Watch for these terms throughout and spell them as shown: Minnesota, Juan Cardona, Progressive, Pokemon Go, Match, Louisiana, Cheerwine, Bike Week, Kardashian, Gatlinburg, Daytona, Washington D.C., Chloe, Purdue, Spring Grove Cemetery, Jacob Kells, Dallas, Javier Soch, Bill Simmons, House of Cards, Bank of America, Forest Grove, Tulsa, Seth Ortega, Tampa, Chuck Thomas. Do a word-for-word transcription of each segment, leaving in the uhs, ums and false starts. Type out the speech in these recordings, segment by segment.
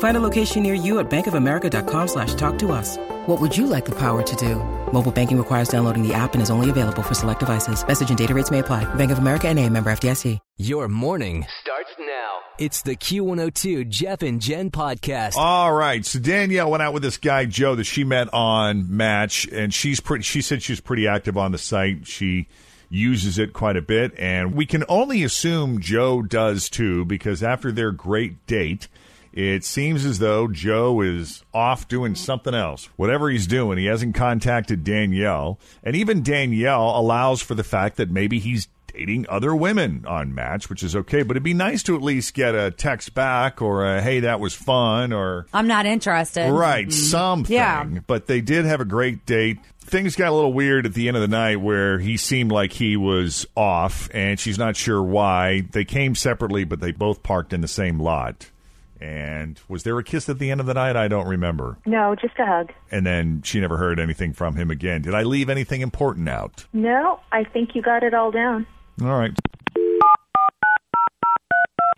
Find a location near you at bankofamerica.com slash talk to us. What would you like the power to do? Mobile banking requires downloading the app and is only available for select devices. Message and data rates may apply. Bank of America N A, member F D I C. Your morning starts now. It's the Q one oh two Jeff and Jen podcast. All right. So Danielle went out with this guy, Joe, that she met on Match, and she's pretty. She said she's pretty active on the site. She uses it quite a bit, and we can only assume Joe does too, because after their great date, it seems as though Joe is off doing something else. Whatever he's doing, he hasn't contacted Danielle. And even Danielle allows for the fact that maybe he's dating other women on Match, which is okay. But it'd be nice to at least get a text back or a, hey, that was fun, or I'm not interested. Right, mm-hmm. something. Yeah. But they did have a great date. Things got a little weird at the end of the night where he seemed like he was off and she's not sure why. They came separately, but they both parked in the same lot. And was there a kiss at the end of the night? I don't remember. No, just a hug. And then she never heard anything from him again. Did I leave anything important out? No, I think you got it all down. All right.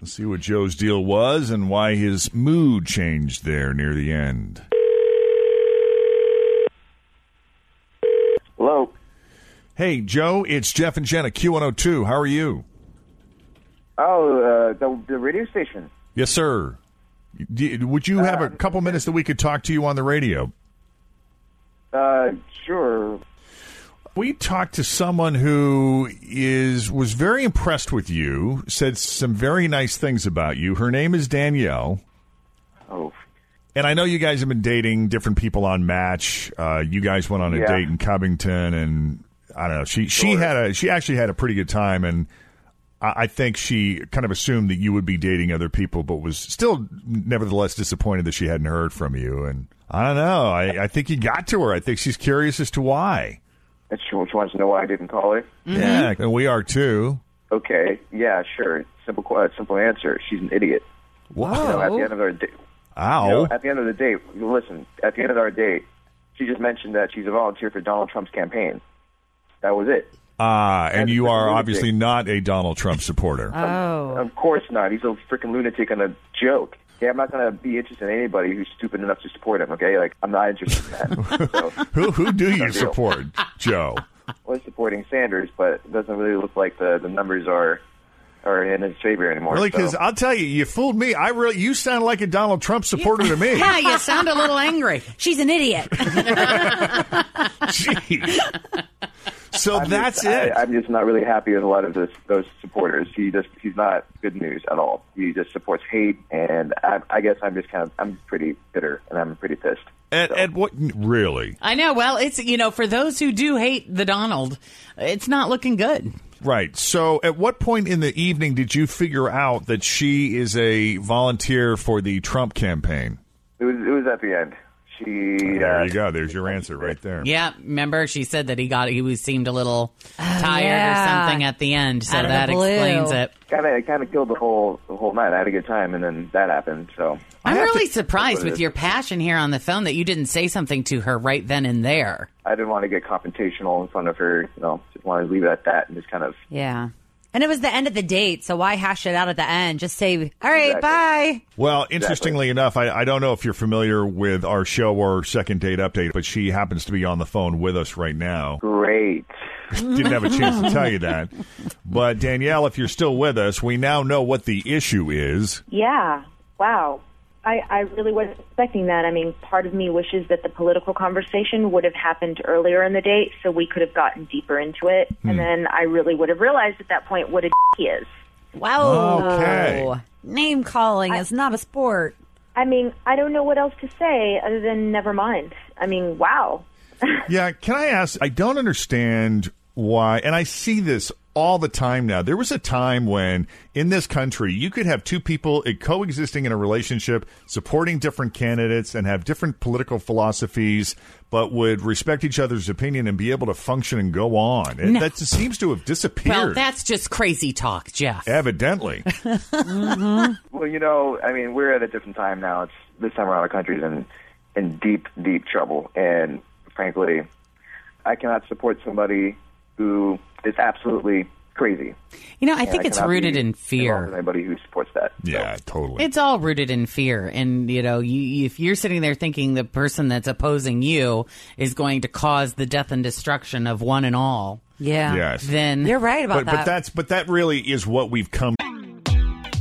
Let's see what Joe's deal was and why his mood changed there near the end. Hello. Hey, Joe, it's Jeff and Jen at Q one oh two. How are you? Oh, uh, the, the radio station. Yes, sir. Would you have a couple minutes that we could talk to you on the radio? Uh, sure. We talked to someone who is was very impressed with you, said some very nice things about you. Her name is Danielle. Oh. And I know you guys have been dating different people on Match. Uh, you guys went on a yeah. date in Covington, and I don't know. She she sure. had a she actually had a pretty good time, and I think she kind of assumed that you would be dating other people, but was still nevertheless disappointed that she hadn't heard from you. And I don't know. I, I think you got to her. I think she's curious as to why. And she wants to know why I didn't call her? Mm-hmm. Yeah, and we are too. Okay. Yeah, sure. Simple uh, simple answer. She's an idiot. Wow. You know, at the end of our date. Ow. You know, at the end of the date, listen, at the end of our date, she just mentioned that she's a volunteer for Donald Trump's campaign. That was it. Ah, and That's you are obviously not a Donald Trump supporter. Oh. Of course not. He's a freaking lunatic and a joke. Yeah, I'm not going to be interested in anybody who's stupid enough to support him, okay? Like, I'm not interested in that. So, who who do you support, Joe? I was supporting Sanders, but it doesn't really look like the, the numbers are... or in his favor anymore. Really? Because so. I'll tell you, you fooled me. I really, you sound like a Donald Trump supporter to me. Yeah, you sound a little angry. She's an idiot. Jeez. So I'm that's just, it. I, I'm just not really happy with a lot of this, those supporters. He just he's not good news at all. He just supports hate, and I, I guess I'm just kind of I'm pretty bitter, and I'm pretty pissed. At, so. at what really? I know. Well, it's you know, for those who do hate the Donald, it's not looking good. Right. So at what point in the evening did you figure out that she is a volunteer for the Trump campaign? It was, it was at the end. She, there uh, you go. There's your answer right there. Yeah. Remember, she said that he got he was seemed a little oh, tired yeah. or something at the end. So that explains it. Kind of, it kind of killed the whole the whole night. I had a good time, and then that happened. So I'm really to, surprised with your passion here on the phone that you didn't say something to her right then and there. I didn't want to get confrontational in front of her. You know, just wanted to leave it at that and just kind of yeah. And it was the end of the date, so why hash it out at the end? Just say, all right, exactly. bye. Well, interestingly exactly. enough, I, I don't know if you're familiar with our show or Second Date Update, but she happens to be on the phone with us right now. Great. Didn't have a chance to tell you that. But, Danielle, if you're still with us, we now know what the issue is. Yeah. Wow. I, I really wasn't expecting that. I mean, part of me wishes that the political conversation would have happened earlier in the date so we could have gotten deeper into it. Hmm. And then I really would have realized at that point what a d*** he is. Wow. Okay. Name calling I, is not a sport. I mean, I don't know what else to say other than never mind. I mean, wow. Yeah, can I ask, I don't understand why, and I see this all the time now. There was a time when in this country you could have two people coexisting in a relationship, supporting different candidates and have different political philosophies, but would respect each other's opinion and be able to function and go on. No. That just seems to have disappeared. Well, that's just crazy talk, Jeff. Evidently. Mm-hmm. Well, you know, I mean, we're at a different time now. It's this time around, our country's in in deep, deep trouble. And frankly, I cannot support somebody who is absolutely crazy. You know, I and think I it's rooted in fear. Anybody who supports that. Yeah, so. Totally. It's all rooted in fear. And, you know, you, if you're sitting there thinking the person that's opposing you is going to cause the death and destruction of one and all, yeah, yes. then you're right about but, that. But, that's, but that really is what we've come to.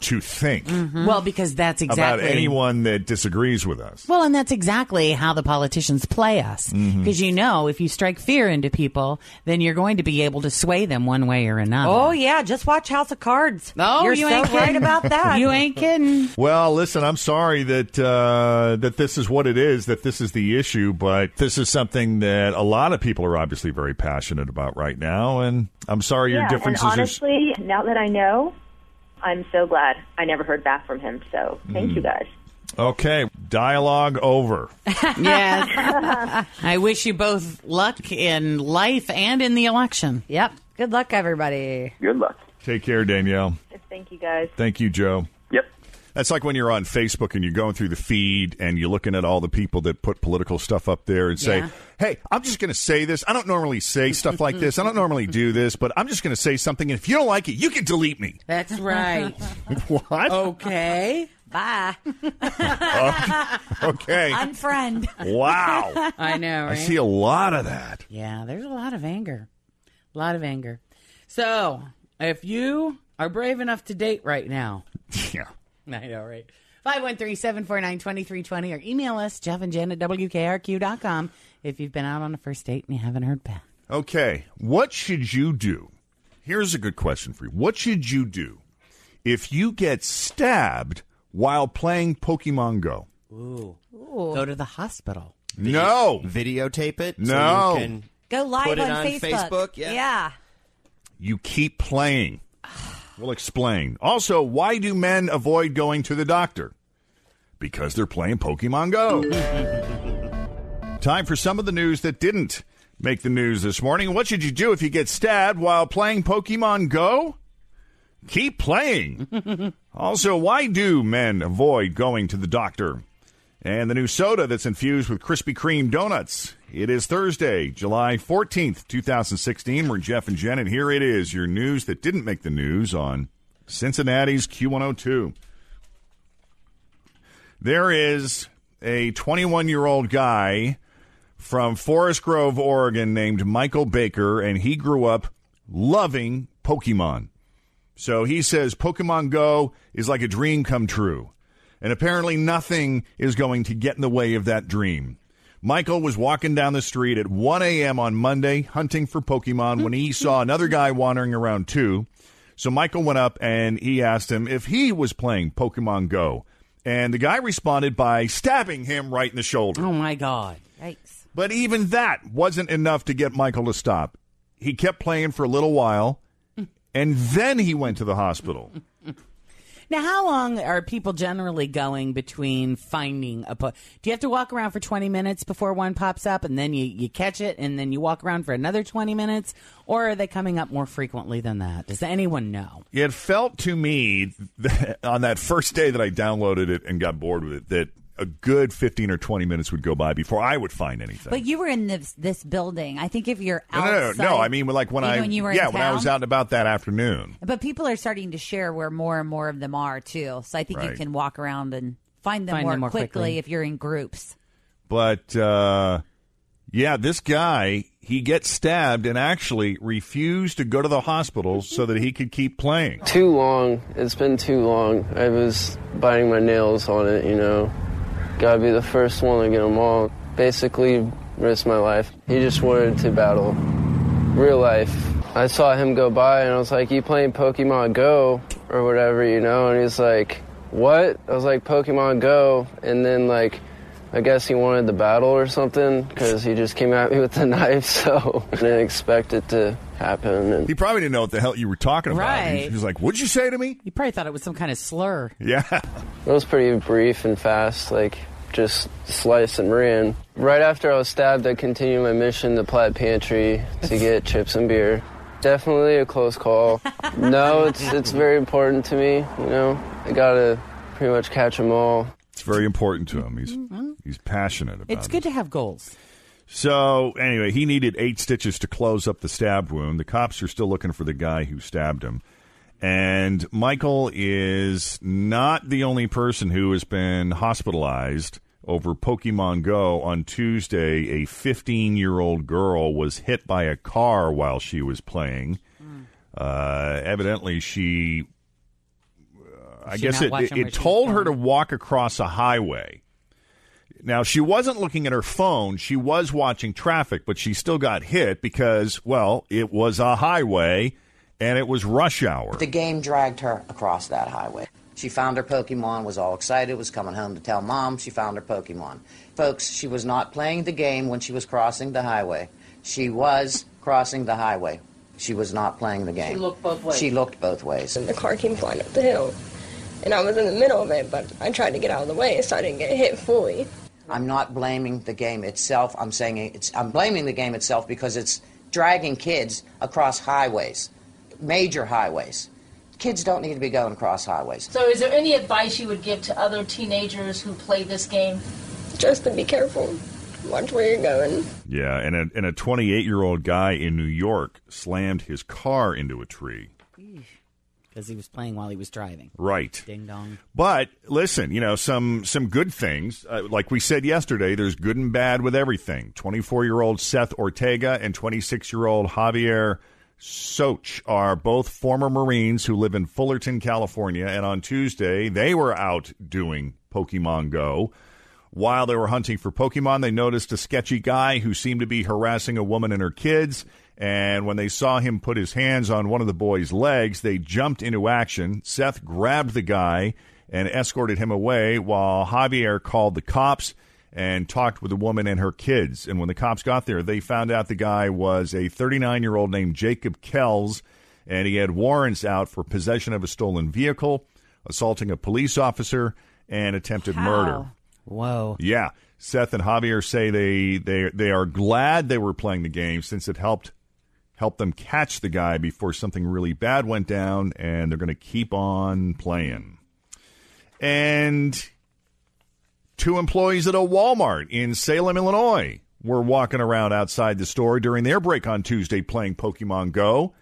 To think. Mm-hmm. Well, because that's exactly. About anyone that disagrees with us. Well, and that's exactly how the politicians play us. Because mm-hmm. you know, if you strike fear into people, then you're going to be able to sway them one way or another. Oh, yeah. Just watch House of Cards. Oh, you're you so ain't kidding. Right about that. You ain't kidding. Well, listen, I'm sorry that, uh, that this is what it is, that this is the issue, but this is something that a lot of people are obviously very passionate about right now. And I'm sorry yeah, your differences and honestly, are... now that I know, I'm so glad I never heard back from him, so thank mm. you guys. Okay, dialogue over. Yes. I wish you both luck in life and in the election. Yep. Good luck, everybody. Good luck. Take care, Danielle. Thank you, guys. Thank you, Joe. Yep. That's like when you're on Facebook and you're going through the feed and you're looking at all the people that put political stuff up there and yeah. say, hey, I'm just going to say this. I don't normally say stuff like this. I don't normally do this, but I'm just going to say something. And if you don't like it, you can delete me. That's right. What? Okay. Bye. uh, okay. Unfriend. Wow. I know, right? I see a lot of that. Yeah, there's a lot of anger. A lot of anger. So if you are brave enough to date right now. Yeah. I know, right? five one three, seven four nine, two three two zero or email us, Jeff and Jen at W K R Q dot com if you've been out on a first date and you haven't heard back. Okay. What should you do? Here's a good question for you. What should you do if you get stabbed while playing Pokemon Go? Ooh. Ooh. Go to the hospital. Video- no. Videotape it? No. So you can go live put it on, on Facebook. Facebook. Yeah. yeah. You keep playing. We'll explain. Also, why do men avoid going to the doctor? Because they're playing Pokemon Go. Time for some of the news that didn't make the news this morning. What should you do if you get stabbed while playing Pokemon Go? Keep playing. Also, why do men avoid going to the doctor? And the new soda that's infused with Krispy Kreme donuts. It is Thursday, July fourteenth, twenty sixteen. We're Jeff and Jen, and here it is, your news that didn't make the news on Cincinnati's Q one oh two. There is a twenty-one-year-old guy from Forest Grove, Oregon, named Michael Baker, and he grew up loving Pokemon. So he says Pokemon Go is like a dream come true, and apparently nothing is going to get in the way of that dream. Michael was walking down the street at one a.m. on Monday hunting for Pokemon when he saw another guy wandering around, too. So Michael went up and he asked him if he was playing Pokemon Go. And the guy responded by stabbing him right in the shoulder. Oh, my God. Yikes. But even that wasn't enough to get Michael to stop. He kept playing for a little while, and then he went to the hospital. Now, how long are people generally going between finding a po- Do you have to walk around for twenty minutes before one pops up and then you, you catch it and then you walk around for another twenty minutes? Or are they coming up more frequently than that? Does anyone know? It felt to me that on that first day that I downloaded it and got bored with it that a good fifteen or twenty minutes would go by before I would find anything. But you were in this, this building. I think if you're outside. No, no, no. I mean, like when I, when you were yeah, in when town? I was out and about that afternoon. But people are starting to share where more and more of them are, too. So I think right. you can walk around and find them, find more, them more quickly, quickly if you're in groups. But, uh, yeah, this guy, he gets stabbed and actually refused to go to the hospital so that he could keep playing. Too long. It's been too long. I was biting my nails on it, you know. Gotta be the first one to get them all. Basically, risked my life. He just wanted to battle. Real life. I saw him go by, and I was like, you playing Pokemon Go or whatever, you know? And he's like, what? I was like, Pokemon Go. And then, like, I guess he wanted the battle or something because he just came at me with the knife, so I didn't expect it to happen. And he probably didn't know what the hell you were talking about. Right. He was like, what'd you say to me? He probably thought it was some kind of slur. Yeah. It was pretty brief and fast, like... just slice and ran. Right after I was stabbed, I continued my mission to Platt Pantry to get chips and beer. Definitely a close call. No, it's it's very important to me, you know. I gotta pretty much catch them all. It's very important to him. He's he's passionate about it. It's good it. to have goals. So, anyway, he needed eight stitches to close up the stab wound. The cops are still looking for the guy who stabbed him. And Michael is not the only person who has been hospitalized over Pokemon Go. On Tuesday, a fifteen-year-old girl was hit by a car while she was playing. Mm. Uh, evidently, she, uh, I she guess it, it, it told her to walk across a highway. Now, she wasn't looking at her phone. She was watching traffic, but she still got hit because, well, it was a highway. And it was rush hour. The game dragged her across that highway. She found her Pokemon, was all excited, was coming home to tell Mom she found her Pokemon. Folks, she was not playing the game when she was crossing the highway. She was crossing the highway. She was not playing the game. She looked both ways. She looked both ways. And the car came flying up the hill, and I was in the middle of it, but I tried to get out of the way, so I didn't get hit fully. I'm not blaming the game itself. I'm saying it's, I'm blaming the game itself because it's dragging kids across highways. Major highways. Kids don't need to be going across highways. So is there any advice you would give to other teenagers who play this game? Just to be careful. Watch where you're going. Yeah, and a, and a twenty-eight-year-old guy in New York slammed his car into a tree. Because he was playing while he was driving. Right. Ding dong. But, listen, you know, some, some good things. Uh, like we said yesterday, there's good and bad with everything. twenty-four-year-old Seth Ortega and twenty-six-year-old Javier Soch are both former Marines who live in Fullerton, California, and on Tuesday, they were out doing Pokemon Go. While they were hunting for Pokemon, they noticed a sketchy guy who seemed to be harassing a woman and her kids, and when they saw him put his hands on one of the boy's legs, they jumped into action. Seth grabbed the guy and escorted him away, while Javier called the cops and talked with the woman and her kids. And when the cops got there, they found out the guy was a thirty-nine-year-old named Jacob Kells, and he had warrants out for possession of a stolen vehicle, assaulting a police officer, and attempted How? murder. Whoa. Yeah. Seth and Javier say they, they they are glad they were playing the game since it helped help them catch the guy before something really bad went down, and they're going to keep on playing. And two employees at a Walmart in Salem, Illinois, were walking around outside the store during their break on Tuesday playing Pokemon Go.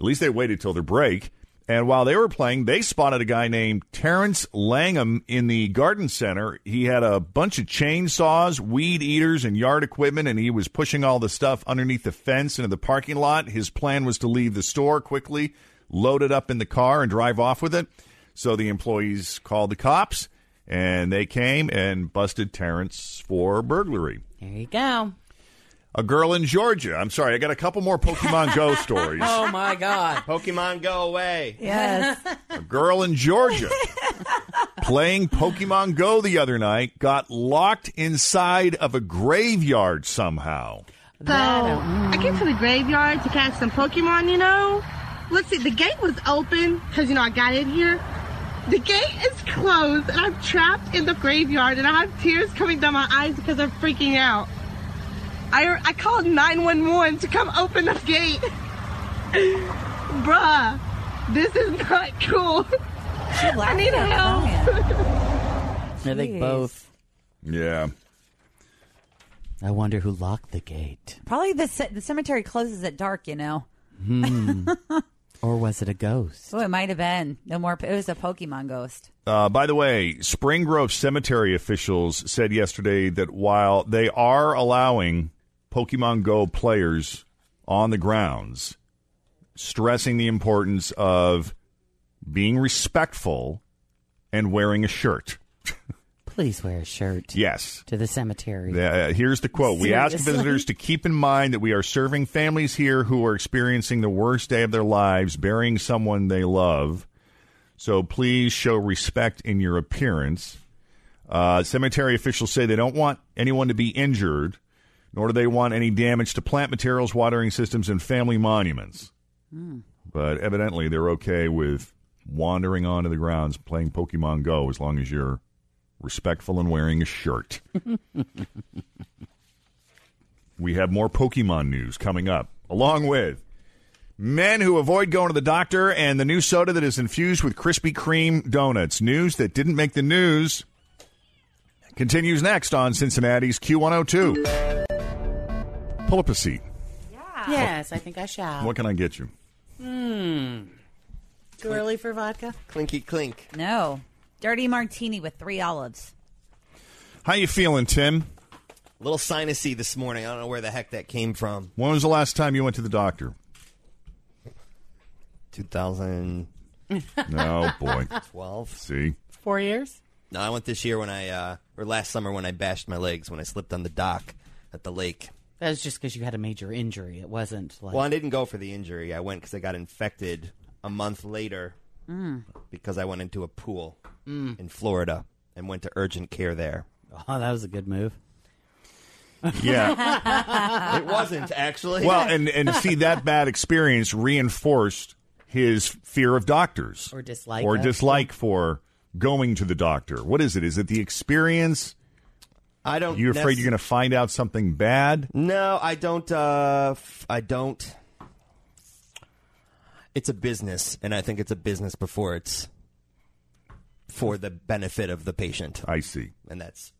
At least they waited till their break. And while they were playing, they spotted a guy named Terrence Langham in the garden center. He had a bunch of chainsaws, weed eaters, and yard equipment, and he was pushing all the stuff underneath the fence into the parking lot. His plan was to leave the store quickly, load it up in the car, and drive off with it. So the employees called the cops. And they came and busted Terrence for burglary. There you go. A girl in Georgia. I'm sorry, I got a couple more Pokemon Go stories. Oh, my God. Pokemon Go away. Yes. A girl in Georgia playing Pokemon Go the other night got locked inside of a graveyard somehow. So I came to the graveyard to catch some Pokemon, you know. Let's see, the gate was open because, you know, I got in here. The gate is closed, and I'm trapped in the graveyard, and I have tears coming down my eyes because I'm freaking out. I, I called nine one one to come open the gate. Bruh, this is not cool. I need help. Are they both? Yeah. I wonder who locked the gate. Probably the c- the cemetery closes at dark, you know. Hmm. Or was it a ghost? Oh, it might have been. No more. It was a Pokemon ghost. Uh, by the way, Spring Grove Cemetery officials said yesterday that while they are allowing Pokemon Go players on the grounds, stressing the importance of being respectful and wearing a shirt. Please wear a shirt. Yes. To the cemetery. Uh, here's the quote. Seriously? We ask visitors to keep in mind that we are serving families here who are experiencing the worst day of their lives, burying someone they love. So please show respect in your appearance. Uh, cemetery officials say they don't want anyone to be injured, nor do they want any damage to plant materials, watering systems, and family monuments. Mm. But evidently they're okay with wandering onto the grounds, playing Pokemon Go, as long as you're respectful and wearing a shirt. We have more Pokemon news coming up, along with men who avoid going to the doctor and the new soda that is infused with Krispy Kreme donuts. News that didn't make the news continues next on Cincinnati's Q one oh two. Pull up a seat. Yeah. Yes, I think I shall. What can I get you? Hmm. Too clink. Early for vodka? Clinky clink. No. Dirty martini with three olives. How you feeling, Tim? A little sinusy this morning. I don't know where the heck that came from. When was the last time you went to the doctor? two thousand No, boy. twelve See? Four years? No, I went this year when I, uh, or last summer when I bashed my legs, when I slipped on the dock at the lake. That was just because you had a major injury. It wasn't like... Well, I didn't go for the injury. I went because I got infected a month later mm. because I went into a pool. Mm. In Florida and went to urgent care there. Oh, that was a good move. Yeah. It wasn't, actually. Well, and, and see, that bad experience reinforced his fear of doctors. Or dislike. Or dislike them. For going to the doctor. What is it? Is it the experience? I don't... You're afraid you're going to find out something bad? No, I don't. Uh, f- I don't. It's a business, and I think it's a business before it's... for the benefit of the patient. I see. And that's...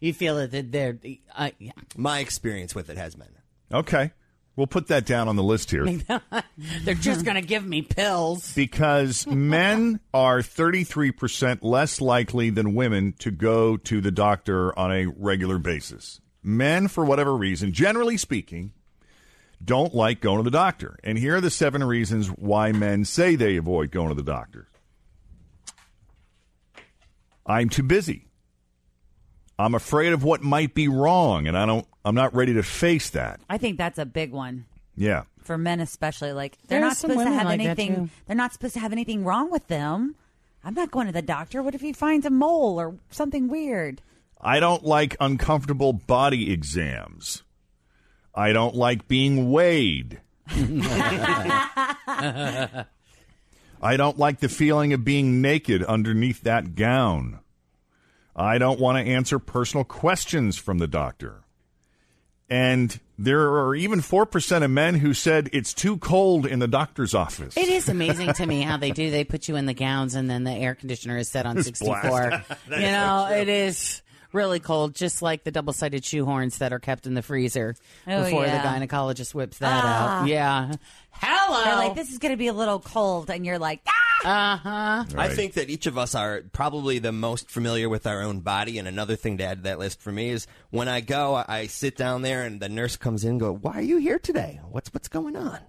You feel that they're... Uh, yeah. My experience with it has been. Okay. We'll put that down on the list here. They're just going to give me pills. Because men are thirty-three percent less likely than women to go to the doctor on a regular basis. Men, for whatever reason, generally speaking, don't like going to the doctor. And here are the seven reasons why men say they avoid going to the doctor. I'm too busy. I'm afraid of what might be wrong, and I don't. I'm not ready to face that. I think that's a big one. Yeah, for men especially. Like they're There's not supposed to have like anything. They're not supposed to have anything wrong with them. I'm not going to the doctor. What if he finds a mole or something weird? I don't like uncomfortable body exams. I don't like being weighed. I don't like the feeling of being naked underneath that gown. I don't want to answer personal questions from the doctor. And there are even four percent of men who said it's too cold in the doctor's office. It is amazing to me how they do. They put you in the gowns and then the air conditioner is set on it's sixty-four. You know, it is really cold, just like the double-sided shoehorns that are kept in the freezer oh, before yeah. the gynecologist whips that ah. out. Yeah. Hello. They're like, this is going to be a little cold, and you're like, ah! Uh-huh. Right. I think that each of us are probably the most familiar with our own body, and another thing to add to that list for me is when I go, I sit down there, and the nurse comes in and goes, why are you here today? What's what's going on?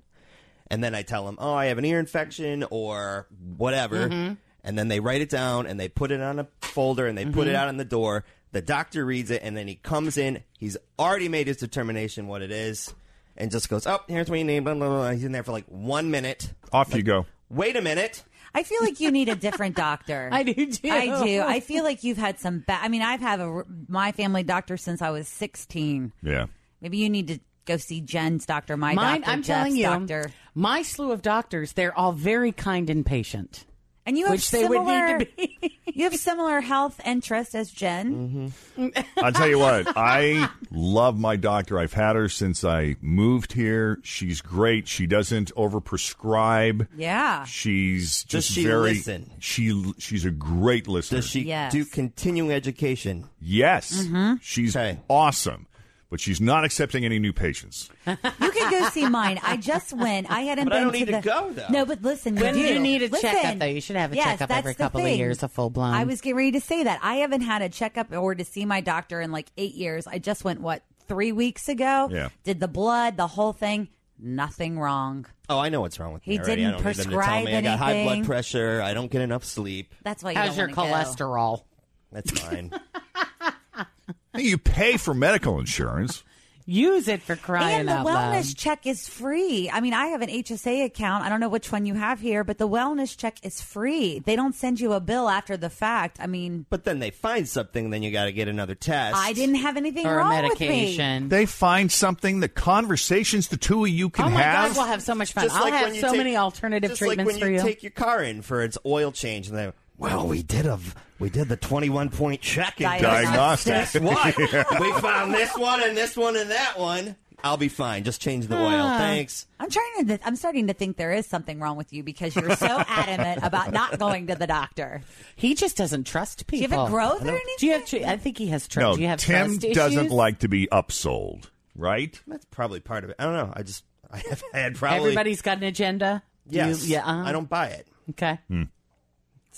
And then I tell them, oh, I have an ear infection or whatever, mm-hmm. and then they write it down, and they put it on a folder, and they mm-hmm. put it out on the door. The doctor reads it, and then he comes in. He's already made his determination what it is. And just goes, oh, here's what you need, blah, blah, blah. He's in there for like one minute. Off like, you go. Wait a minute. I feel like you need a different doctor. I do, too. I do. I feel like you've had some bad. I mean, I've had a, my family doctor since I was sixteen. Yeah. Maybe you need to go see Jen's doctor, my Mine, doctor, I'm Jeff's telling you, doctor. My slew of doctors, they're all very kind and patient. And you have Which similar, they would need to be. You have similar health interests as Jen. Mm-hmm. I'll tell you what, I love my doctor. I've had her since I moved here. She's great. She doesn't overprescribe. Yeah. She's just Does she very. Listen? She she's a great listener. Does she yes. do continuing education? Yes. Mm-hmm. She's okay. awesome. But she's not accepting any new patients. You can go see mine. I just went. I hadn't but been I don't to need the, to go, though. No, but listen. When do you need a listen, checkup, though? You should have a yes, checkup every couple thing. of years, a full-blown. I was getting ready to say that. I haven't had a checkup or to see my doctor in like eight years. I just went, what, three weeks ago? Yeah. Did the blood, the whole thing. Nothing wrong. Oh, I know what's wrong with me. He already. didn't I don't prescribe need them to tell me. anything. I got high blood pressure. I don't get enough sleep. That's why you How's don't your cholesterol? Go. That's fine. You pay for medical insurance. Use it for crying out loud. And the wellness check is free. I mean, I have an H S A account. I don't know which one you have here, but the wellness check is free. They don't send you a bill after the fact. I mean... But then they find something, and then you got to get another test. I didn't have anything wrong with me. Or medication. They find something. The conversations the two of you can have. Oh, my have. God, we'll have so much fun. Just I'll like have so take, many alternative treatments like for you. Just like when you take your car in for its oil change, and they Well, we did a we did the twenty-one point check in diagnostics. Guess what? We found this one and this one and that one. I'll be fine. Just change the oil. Uh, Thanks. I'm trying to. Th- I'm starting to think there is something wrong with you because you're so adamant about not going to the doctor. He just doesn't trust people. Do you have a growth or anything? Do you have? Tr- I think he has trust. No, do you have Tim trust doesn't issues? like to be upsold. Right? That's probably part of it. I don't know. I just I have had probably everybody's got an agenda. Do yes. You, yeah. Uh-huh. I don't buy it. Okay. Hmm.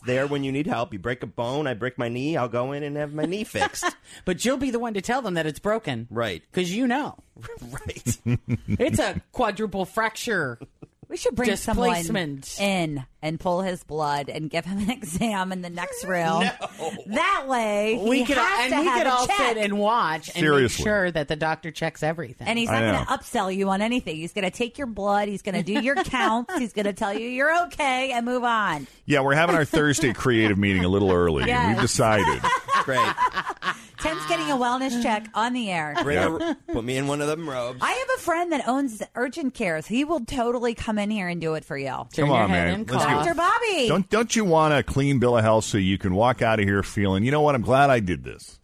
There when you need help. You break a bone, I break my knee, I'll go in and have my knee fixed. But you'll be the one to tell them that it's broken. Right. Because you know. Right. It's a quadruple fracture. We should bring someone in and pull his blood and give him an exam in the next room. No. That way, we could and we could all check. sit and watch and Seriously. make sure that the doctor checks everything. And he's not going to upsell you on anything. He's going to take your blood. He's going to do your counts. He's going to tell you you're okay and move on. Yeah, we're having our Thursday creative meeting a little early. Yes. And we've decided. Great. Tim's getting a wellness check on the air. Yeah. Put me in one of them robes. I have a friend that owns urgent cares. He will totally come in here and do it for you. Come Turn on, man. Let's Doctor Bobby. Don't don't you want a clean bill of health so you can walk out of here feeling, you know what, I'm glad I did this.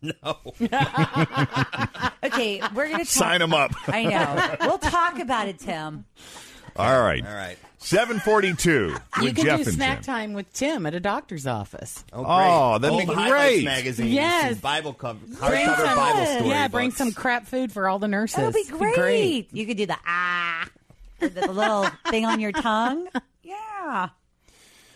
No. Okay, we're going to sign him up. I know. We'll talk about it, Tim. All right. All right. seven forty-two You can Jeff do snack time with Tim at a doctor's office. Oh, great. Oh, that'd Old be great. Magazines, yes. Bible cover, hardcover some, Bible story Yeah, books. Bring some crap food for all the nurses. That'll be great. great. You could do the ah, the, the little thing on your tongue. Yeah.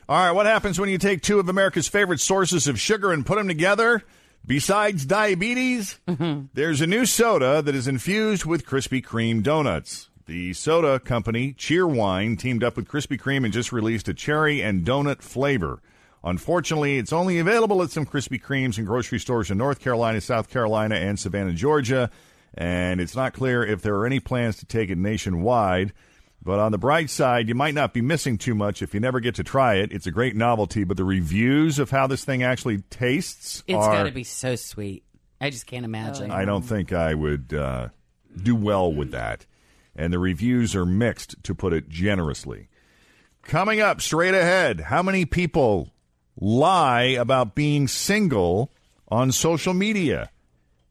All right, what happens when you take two of America's favorite sources of sugar and put them together? Besides diabetes, mm-hmm. there's a new soda that is infused with Krispy Kreme donuts. The soda company, Cheerwine, teamed up with Krispy Kreme and just released a cherry and donut flavor. Unfortunately, it's only available at some Krispy Kremes and grocery stores in North Carolina, South Carolina, and Savannah, Georgia. And it's not clear if there are any plans to take it nationwide. But on the bright side, you might not be missing too much if you never get to try it. It's a great novelty, but the reviews of how this thing actually tastes it's are... It's got to be so sweet. I just can't imagine. I don't think I would uh, do well with that. And the reviews are mixed, to put it generously. Coming up straight ahead, how many people lie about being single on social media?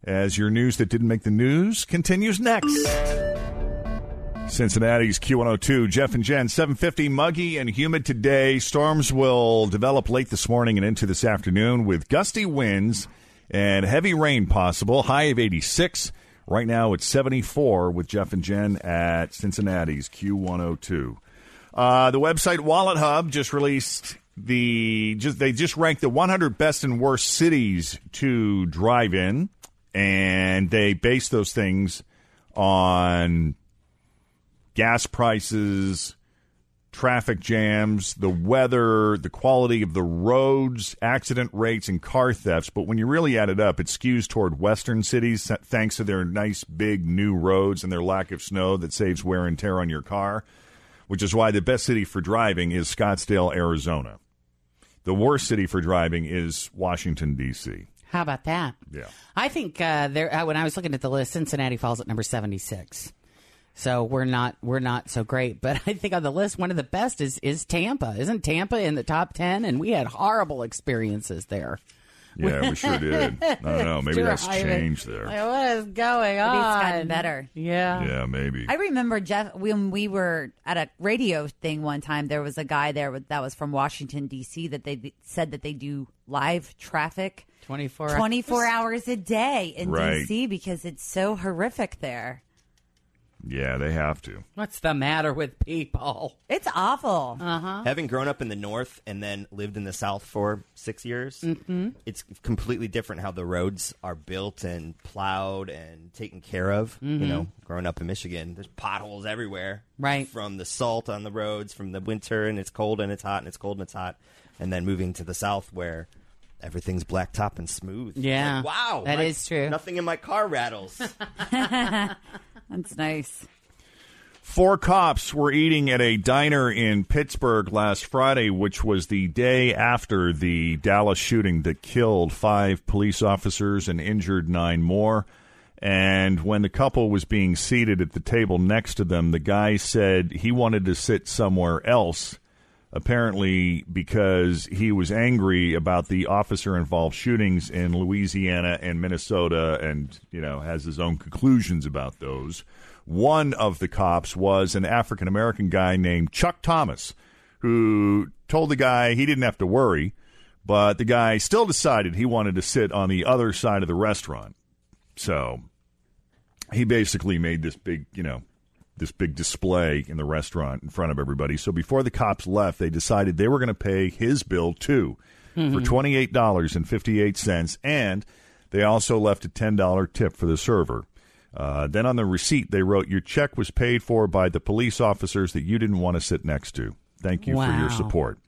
As your news that didn't make the news continues next. Cincinnati's Q one oh two, Jeff and Jen, seven fifty, muggy and humid today. Storms will develop late this morning and into this afternoon with gusty winds and heavy rain possible. High of eighty-six. Right now, it's seventy-four with Jeff and Jen at Cincinnati's Q one oh two. Uh, the website Wallet Hub just released the... Just, they just ranked the one hundred best and worst cities to drive in, and they base those things on gas prices, traffic jams, the weather, the quality of the roads, accident rates, and car thefts. But when you really add it up, it skews toward western cities thanks to their nice big new roads and their lack of snow that saves wear and tear on your car, which is why the best city for driving is Scottsdale, Arizona. The worst city for driving is Washington, D C. How about that? Yeah. I think uh, there. Uh, when I was looking at the list, Cincinnati falls at number seventy-six. So we're not we're not so great. But I think on the list, one of the best is, is Tampa. Isn't Tampa in the top ten? And we had horrible experiences there. Yeah, we sure did. I don't know. Maybe that's changed there. Like, what is going on? Maybe it's gotten better. Yeah. Yeah, maybe. I remember, Jeff, when we were at a radio thing one time, there was a guy there that was from Washington, D C that they said that they do live traffic twenty-four, twenty-four hours a day in right. D C because it's so horrific there. Yeah, they have to. What's the matter with people? It's awful. Uh-huh. Having grown up in the North and then lived in the South for six years, mm-hmm. it's completely different how the roads are built and plowed and taken care of. Mm-hmm. You know, growing up in Michigan, there's potholes everywhere. Right. From the salt on the roads, from the winter, and it's cold and it's hot, and it's cold and it's hot. And then moving to the South where everything's blacktop and smooth. Yeah. Like, wow. That my, is true. Nothing in my car rattles. That's nice. Four cops were eating at a diner in Pittsburgh last Friday, which was the day after the Dallas shooting that killed five police officers and injured nine more. And when the couple was being seated at the table next to them, the guy said he wanted to sit somewhere else, apparently because he was angry about the officer-involved shootings in Louisiana and Minnesota and, you know, has his own conclusions about those. One of the cops was an African-American guy named Chuck Thomas, who told the guy he didn't have to worry, but the guy still decided he wanted to sit on the other side of the restaurant. So he basically made this big, you know, this big display in the restaurant in front of everybody. So before the cops left, they decided they were going to pay his bill, too, mm-hmm. for twenty-eight dollars and fifty-eight cents, and they also left a ten dollar tip for the server. Uh, then on the receipt, they wrote, your check was paid for by the police officers that you didn't want to sit next to. Thank you wow. for your support.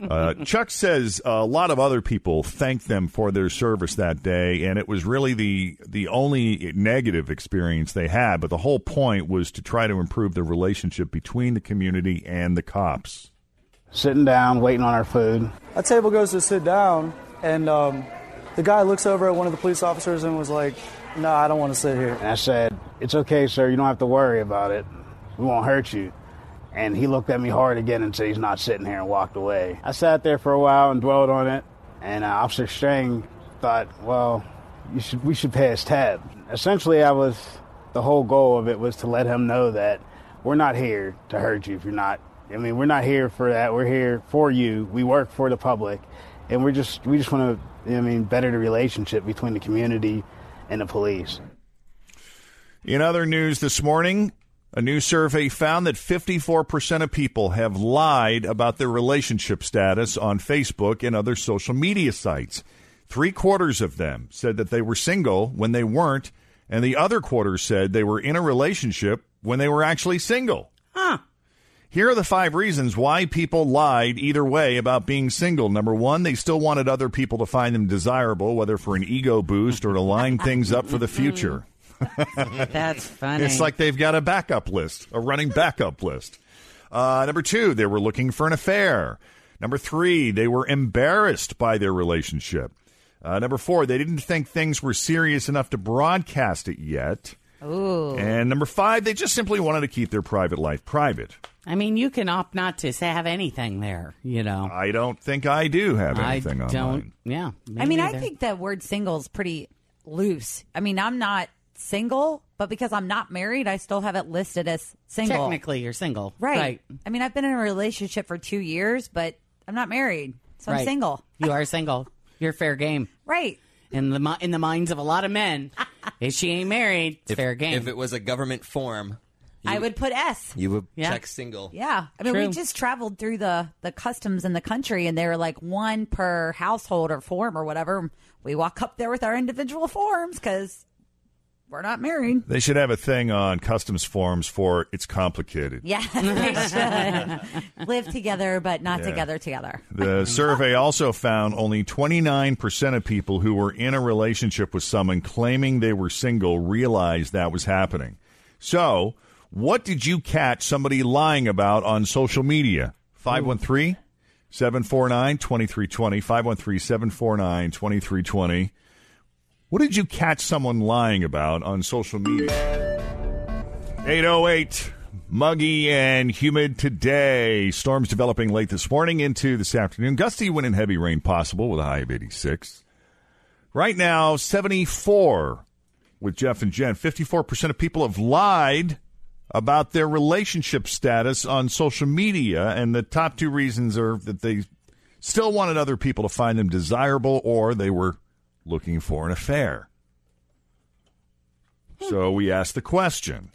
Uh, Chuck says a lot of other people thanked them for their service that day, and it was really the the only negative experience they had, but the whole point was to try to improve the relationship between the community and the cops. Sitting down, waiting on our food. A table goes to sit down, and um, the guy looks over at one of the police officers and was like, no, I don't want to sit here. And I said, it's okay, sir, you don't have to worry about it. We won't hurt you. And he looked at me hard again and said he's not sitting here and walked away. I sat there for a while and dwelled on it. And uh, Officer Strang thought, well, you should, we should pay his tab. Essentially, I was the whole goal of it was to let him know that we're not here to hurt you if you're not. I mean, we're not here for that. We're here for you. We work for the public. And we're just we just want to, I mean, better the relationship between the community and the police. In other news this morning, a new survey found that fifty-four percent of people have lied about their relationship status on Facebook and other social media sites. Three-quarters of them said that they were single when they weren't, and the other quarter said they were in a relationship when they were actually single. Huh. Here are the five reasons why people lied either way about being single. Number one, they still wanted other people to find them desirable, whether for an ego boost or to line things up for the future. That's funny. It's like they've got a backup list, a running backup list. Uh, number two, they were looking for an affair. Number three, they were embarrassed by their relationship. Uh, number four, they didn't think things were serious enough to broadcast it yet. Ooh. And number five, they just simply wanted to keep their private life private. I mean, you can opt not to have anything there, you know. I don't think I do have anything I online. Don't, yeah. I mean, either. I think that word single is pretty loose. I mean, I'm not single, but because I'm not married, I still have it listed as single. Technically, you're single. Right. right. I mean, I've been in a relationship for two years, but I'm not married, so right. I'm single. You are single. You're fair game. Right. In the in the minds of a lot of men, if she ain't married, it's if, fair game. If it was a government form, you, I would put S. You would yeah. check single. Yeah. I mean, True. we just traveled through the, the customs in the country, and they were like one per household or form or whatever. We walk up there with our individual forms because we're not married. They should have a thing on customs forms for it's complicated. Yeah, they should. Live together, but not yeah. together together. The survey also found only twenty-nine percent of people who were in a relationship with someone claiming they were single realized that was happening. So, what did you catch somebody lying about on social media? five one three, seven four nine, two three two zero, five one three, seven four nine, two three two zero. What did you catch someone lying about on social media? eight oh eight, muggy and humid today. Storms developing late this morning into this afternoon. Gusty wind and heavy rain possible with a high of eighty-six. Right now, seventy-four with Jeff and Jen. fifty-four percent of people have lied about their relationship status on social media, and the top two reasons are that they still wanted other people to find them desirable or they were looking for an affair. So we asked the question.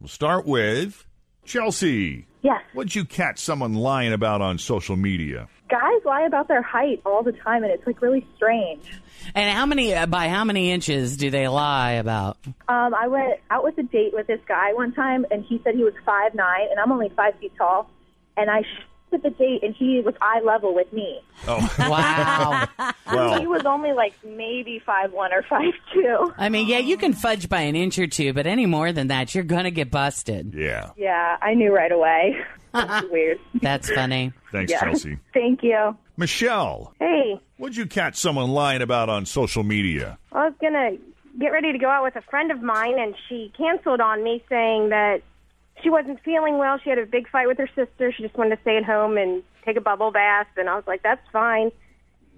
We'll start with Chelsea. Yes. What'd you catch someone lying about on social media? Guys lie about their height all the time, and it's, like, really strange. And how many, uh, by how many inches do they lie about? Um, I went out with a date with this guy one time, and he said he was five nine, and I'm only five feet tall. And I sh**ed at the date, and he was eye level with me. Oh. Wow. Well. He was only, like, maybe five one or five two. I mean, yeah, you can fudge by an inch or two, but any more than that, you're going to get busted. Yeah. Yeah, I knew right away. That's weird. That's funny. Thanks, yeah. Chelsea. Thank you. Michelle. Hey. What'd you catch someone lying about on social media? I was going to get ready to go out with a friend of mine, and she canceled on me saying that she wasn't feeling well. She had a big fight with her sister. She just wanted to stay at home and take a bubble bath, and I was like, that's fine.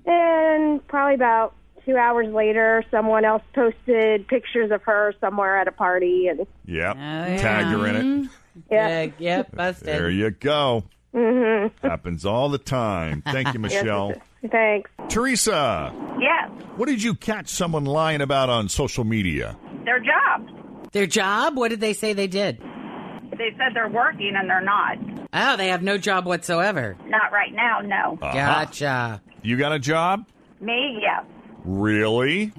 And probably about two hours later, someone else posted pictures of her somewhere at a party. And yep. Oh, yeah. Tag her in it. Yep. Yeah, yep, busted. There you go. Mm-hmm. Happens all the time. Thank you, Michelle. Yes, thanks. Teresa. Yeah. What did you catch someone lying about on social media? Their job. Their job? What did they say they did? They said they're working and they're not. Oh, they have no job whatsoever. Not right now, no. Uh-huh. Gotcha. You got a job? Me, yeah. Really?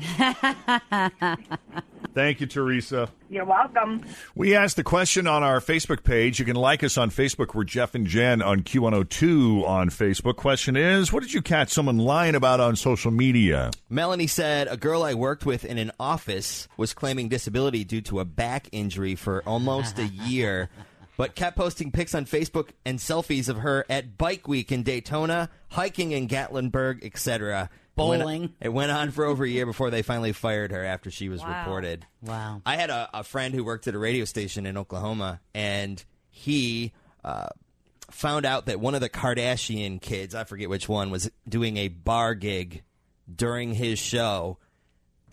Thank you, Teresa. You're welcome. We asked the question on our Facebook page. You can like us on Facebook. We're Jeff and Jen on Q one oh two on Facebook. Question is, what did you catch someone lying about on social media? Melanie said, a girl I worked with in an office was claiming disability due to a back injury for almost a year, but kept posting pics on Facebook and selfies of her at Bike Week in Daytona, hiking in Gatlinburg, et cetera, bowling. It went, it went on for over a year before they finally fired her after she was wow. reported. Wow. I had a, a friend who worked at a radio station in Oklahoma, and he uh, found out that one of the Kardashian kids, I forget which one, was doing a bar gig during his show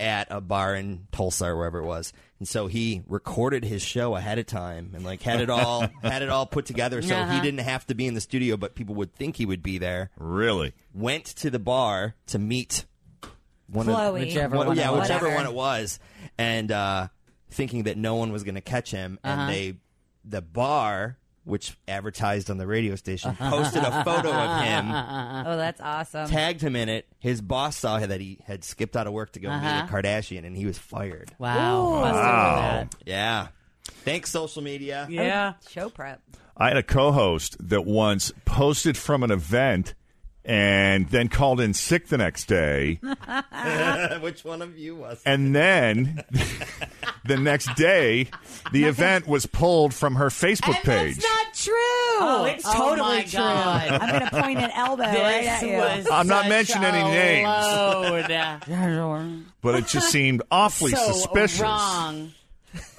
at a bar in Tulsa or wherever it was. And so he recorded his show ahead of time and like had it all had it all put together so uh-huh. he didn't have to be in the studio, but people would think he would be there. Really? Went to the bar to meet one Chloe. Of whichever one, one yeah, one, whichever whatever. One it was, and uh, thinking that no one was going to catch him, uh-huh. and they the bar, which advertised on the radio station, posted a photo of him. Oh, that's awesome. Tagged him in it. His boss saw that he had skipped out of work to go uh-huh. meet a Kardashian, and he was fired. Wow. Wow. That. Yeah. Thanks, social media. Yeah. Oh, show prep. I had a co-host that once posted from an event and then called in sick the next day. Which one of you was it? And then... The next day, the event was pulled from her Facebook and page. That's not true. Oh, it's totally oh true. God. I'm going to point an elbow this right at you. Was I'm not mentioning any names. But it just seemed awfully so suspicious. Wrong.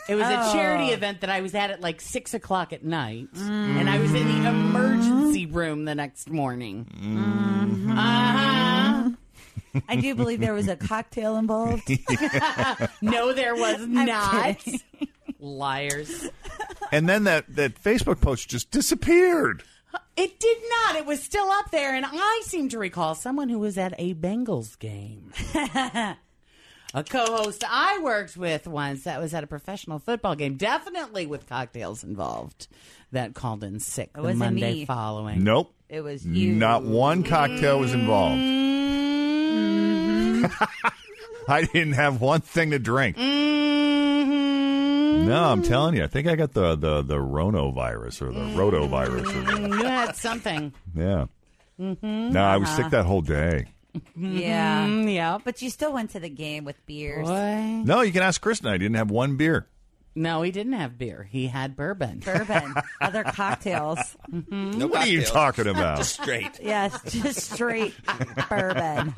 It was oh. a charity event that I was at at like six o'clock at night, mm-hmm. and I was in the emergency room the next morning. Mm-hmm. Uh-huh. I do believe there was a cocktail involved. No, there was not. Liars. And then that, that Facebook post just disappeared. It did not. It was still up there. And I seem to recall someone who was at a Bengals game. A co-host I worked with once that was at a professional football game, definitely with cocktails involved, that called in sick the Monday me. Following. Nope. It was you. Not one cocktail was involved. I didn't have one thing to drink. Mm-hmm. No, I'm telling you, I think I got the the the ronovirus or the mm-hmm. rotovirus. Or you had something. Yeah. Mm-hmm. No, I was uh-huh. sick that whole day. Yeah, mm-hmm. yeah. But you still went to the game with beers. What? No, you can ask Chris and I didn't have one beer. No, he didn't have beer. He had bourbon. Bourbon. Other cocktails. Mm-hmm. No, what cocktails. Are you talking about? Just straight. Yes, just straight bourbon.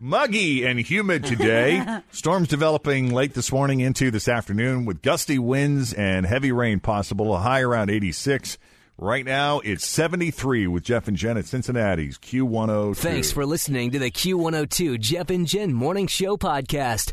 Muggy and humid today. Storms developing late this morning into this afternoon with gusty winds and heavy rain possible. A high around eighty-six. Right now, it's seventy-three with Jeff and Jen at Cincinnati's Q one oh two. Thanks for listening to the Q one oh two Jeff and Jen Morning Show podcast.